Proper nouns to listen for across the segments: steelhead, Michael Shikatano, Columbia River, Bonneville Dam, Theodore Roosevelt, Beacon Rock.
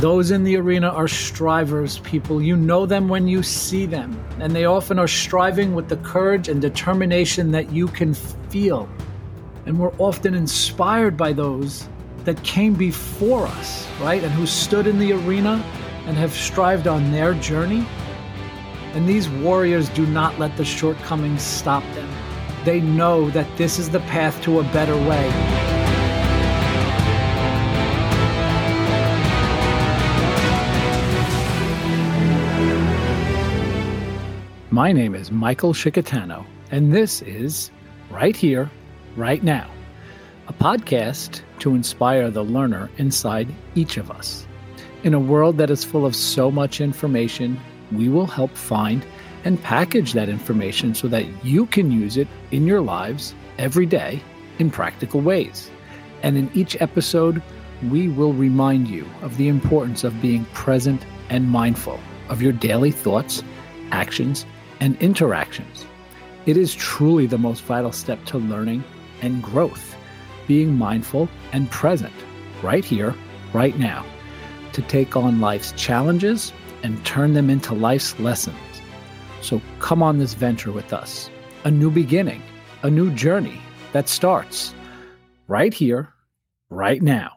Those in the arena are strivers, people. You know them when you see them, and they often are striving with the courage and determination that you can feel. And we're often inspired by those that came before us, right? And who stood in the arena and have strived on their journey. And these warriors do not let the shortcomings stop them. They know that this is the path to a better way. My name is Michael Shikatano, and this is Right Here, Right Now, a podcast to inspire the learner inside each of us. In a world that is full of so much information, we will help find and package that information so that you can use it in your lives every day in practical ways. And in each episode, we will remind you of the importance of being present and mindful of your daily thoughts, actions, and interactions. It is truly the most vital step to learning and growth, being mindful and present right here, right now, to take on life's challenges and turn them into life's lessons. So come on this venture with us, a new beginning, a new journey that starts right here, right now.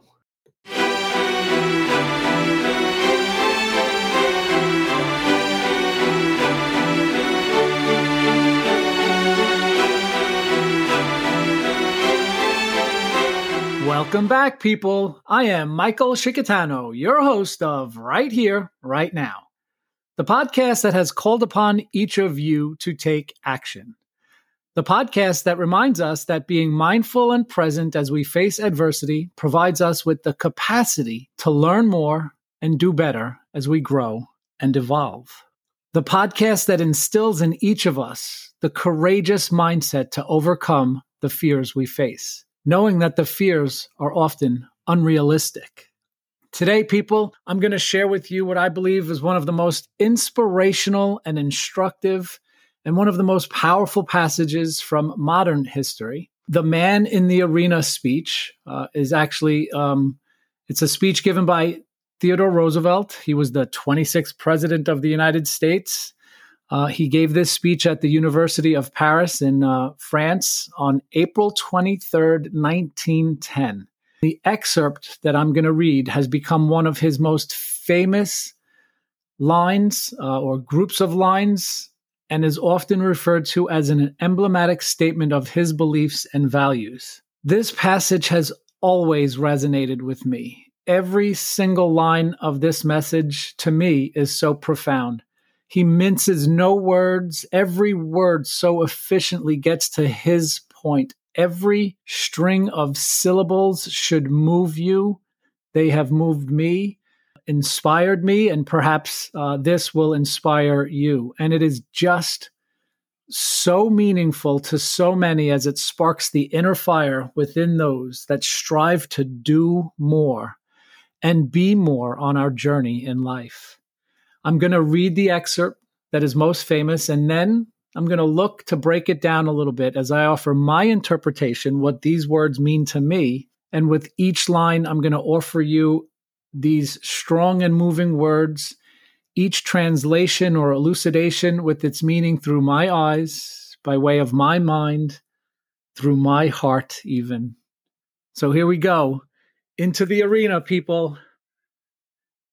Welcome back, people. I am Michael Shikatano, your host of Right Here, Right Now, the podcast that has called upon each of you to take action. The podcast that reminds us that being mindful and present as we face adversity provides us with the capacity to learn more and do better as we grow and evolve. The podcast that instills in each of us the courageous mindset to overcome the fears we face, knowing that the fears are often unrealistic. Today, people, I'm going to share with you what I believe is one of the most inspirational and instructive and one of the most powerful passages from modern history. The Man in the Arena speech is actually, it's a speech given by Theodore Roosevelt. He was the 26th President of the United States. He gave this speech at the University of Paris in France on April 23rd, 1910. The excerpt that I'm going to read has become one of his most famous lines or groups of lines, and is often referred to as an emblematic statement of his beliefs and values. This passage has always resonated with me. Every single line of this message to me is so profound. He minces no words. Every word so efficiently gets to his point. Every string of syllables should move you. They have moved me, inspired me, and perhaps this will inspire you. And it is just so meaningful to so many as it sparks the inner fire within those that strive to do more and be more on our journey in life. I'm going to read the excerpt that is most famous, and then I'm going to look to break it down a little bit as I offer my interpretation, what these words mean to me. And with each line, I'm going to offer you these strong and moving words, each translation or elucidation with its meaning through my eyes, by way of my mind, through my heart even. So here we go. Into the arena, people.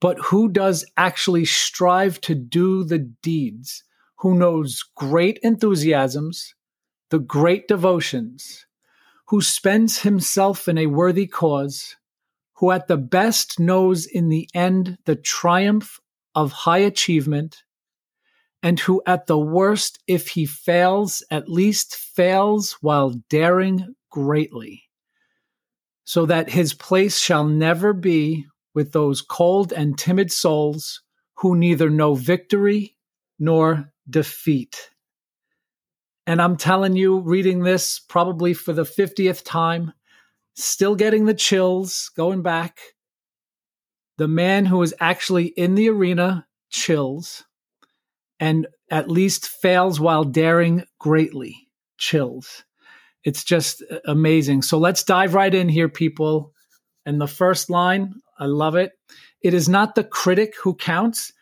But who does actually strive to do the deeds, who knows great enthusiasms, the great devotions, who spends himself in a worthy cause, who at the best knows in the end the triumph of high achievement, and who at the worst, if he fails, at least fails while daring greatly, so that his place shall never be with those cold and timid souls who neither know victory nor defeat. And I'm telling you, reading this probably for the 50th time, still getting the chills, going back. The man who is actually in the arena chills, and at least fails while daring greatly chills. It's just amazing. So let's dive right in here, people. And the first line, I love it. It is not the critic who counts.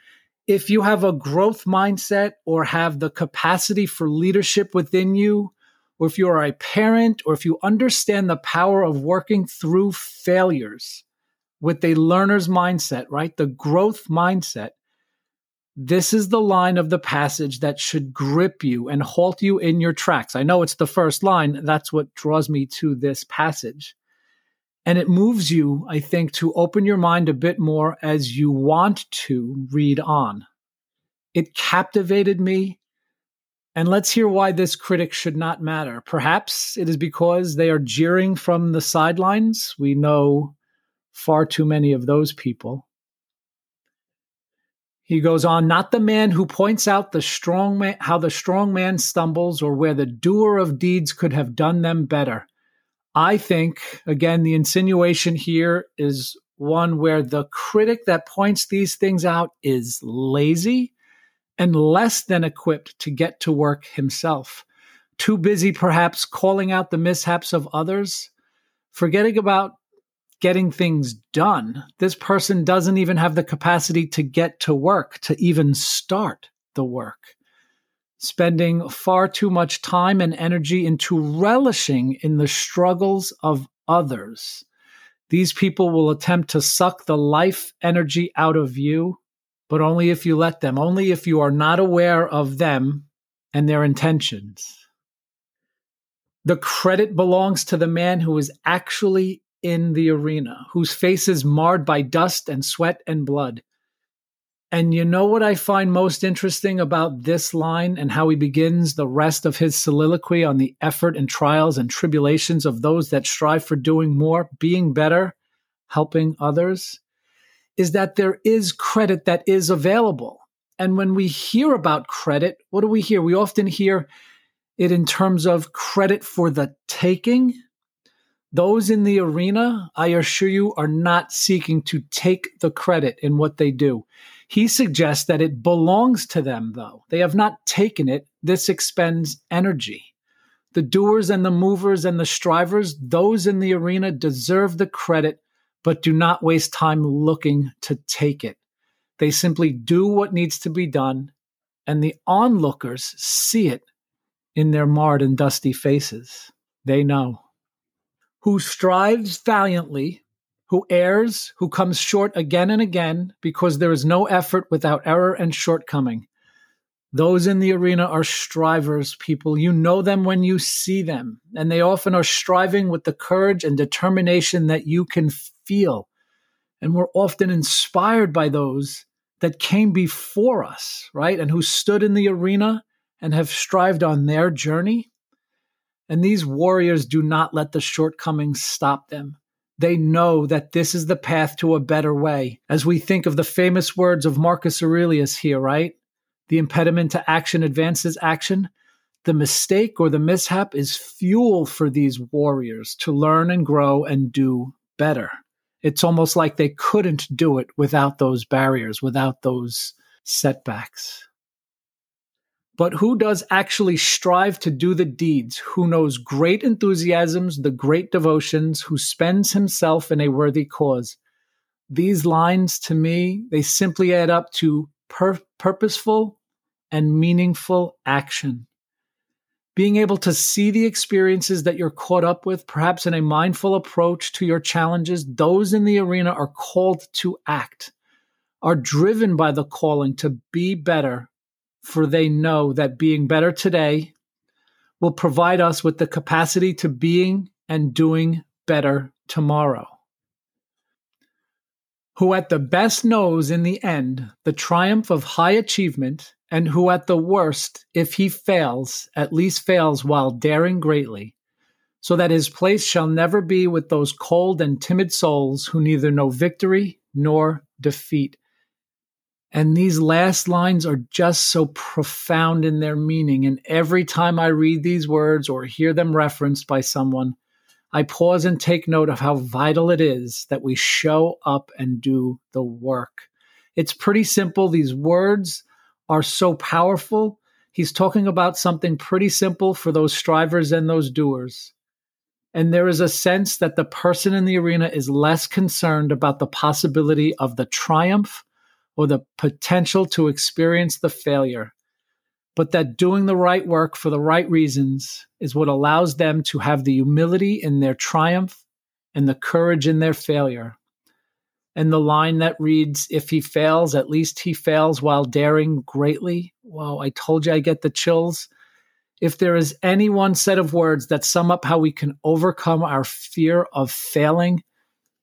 If you have a growth mindset or have the capacity for leadership within you, or if you are a parent, or if you understand the power of working through failures with a learner's mindset, right? The growth mindset. This is the line of the passage that should grip you and halt you in your tracks. I know it's the first line. That's what draws me to this passage. And it moves you, I think, to open your mind a bit more as you want to read on. It captivated me. And let's hear why this critic should not matter. Perhaps it is because they are jeering from the sidelines. We know far too many of those people. He goes on, not the man who points out the strong man, how the strong man stumbles or where the doer of deeds could have done them better. I think, again, the insinuation here is one where the critic that points these things out is lazy and less than equipped to get to work himself. Too busy, perhaps, calling out the mishaps of others, forgetting about getting things done. This person doesn't even have the capacity to get to work, to even start the work. Spending far too much time and energy into relishing in the struggles of others. These people will attempt to suck the life energy out of you, but only if you let them, only if you are not aware of them and their intentions. The credit belongs to the man who is actually in the arena, whose face is marred by dust and sweat and blood. And you know what I find most interesting about this line and how he begins the rest of his soliloquy on the effort and trials and tribulations of those that strive for doing more, being better, helping others, is that there is credit that is available. And when we hear about credit, what do we hear? We often hear it in terms of credit for the taking. Those in the arena, I assure you, are not seeking to take the credit in what they do. He suggests that it belongs to them, though. They have not taken it. This expends energy. The doers and the movers and the strivers, those in the arena deserve the credit, but do not waste time looking to take it. They simply do what needs to be done, and the onlookers see it in their marred and dusty faces. They know. Who strives valiantly, who errs, who comes short again and again, because there is no effort without error and shortcoming. Those in the arena are strivers, people. You know them when you see them, and they often are striving with the courage and determination that you can feel. And we're often inspired by those that came before us, right? And who stood in the arena and have strived on their journey. And these warriors do not let the shortcomings stop them. They know that this is the path to a better way. As we think of the famous words of Marcus Aurelius here, right? The impediment to action advances action. The mistake or the mishap is fuel for these warriors to learn and grow and do better. It's almost like they couldn't do it without those barriers, without those setbacks. But who does actually strive to do the deeds, who knows great enthusiasms, the great devotions, who spends himself in a worthy cause? These lines, to me, they simply add up to purposeful and meaningful action. Being able to see the experiences that you're caught up with, perhaps in a mindful approach to your challenges, those in the arena are called to act, are driven by the calling to be better. For they know that being better today will provide us with the capacity to being and doing better tomorrow. Who at the best knows in the end the triumph of high achievement, and who at the worst, if he fails, at least fails while daring greatly, so that his place shall never be with those cold and timid souls who neither know victory nor defeat. And these last lines are just so profound in their meaning. And every time I read these words or hear them referenced by someone, I pause and take note of how vital it is that we show up and do the work. It's pretty simple. These words are so powerful. He's talking about something pretty simple for those strivers and those doers. And there is a sense that the person in the arena is less concerned about the possibility of the triumph or the potential to experience the failure, but that doing the right work for the right reasons is what allows them to have the humility in their triumph and the courage in their failure. And the line that reads, if he fails, at least he fails while daring greatly. Wow, I told you I get the chills. If there is any one set of words that sum up how we can overcome our fear of failing,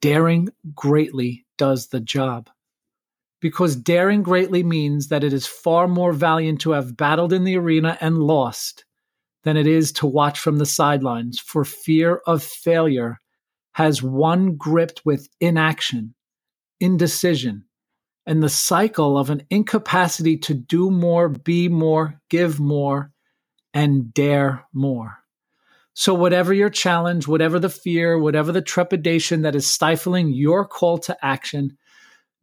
daring greatly does the job. Because daring greatly means that it is far more valiant to have battled in the arena and lost than it is to watch from the sidelines, for fear of failure has one gripped with inaction, indecision, and the cycle of an incapacity to do more, be more, give more, and dare more. So whatever your challenge, whatever the fear, whatever the trepidation that is stifling your call to action,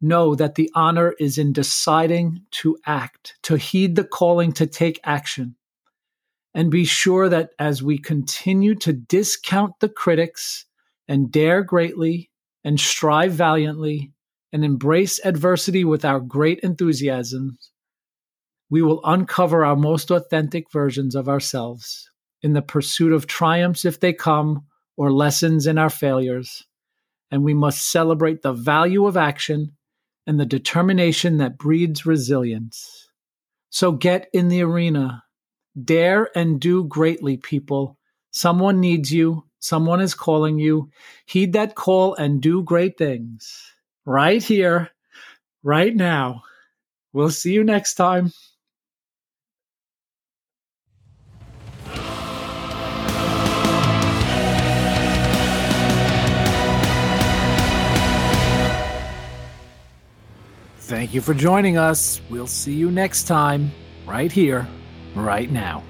know that the honor is in deciding to act, to heed the calling to take action. And be sure that as we continue to discount the critics and dare greatly and strive valiantly and embrace adversity with our great enthusiasm, we will uncover our most authentic versions of ourselves in the pursuit of triumphs if they come or lessons in our failures. And we must celebrate the value of action and the determination that breeds resilience. So get in the arena. Dare and do greatly, people. Someone needs you. Someone is calling you. Heed that call and do great things. Right here, right now. We'll see you next time. Thank you for joining us. We'll see you next time, right here, right now.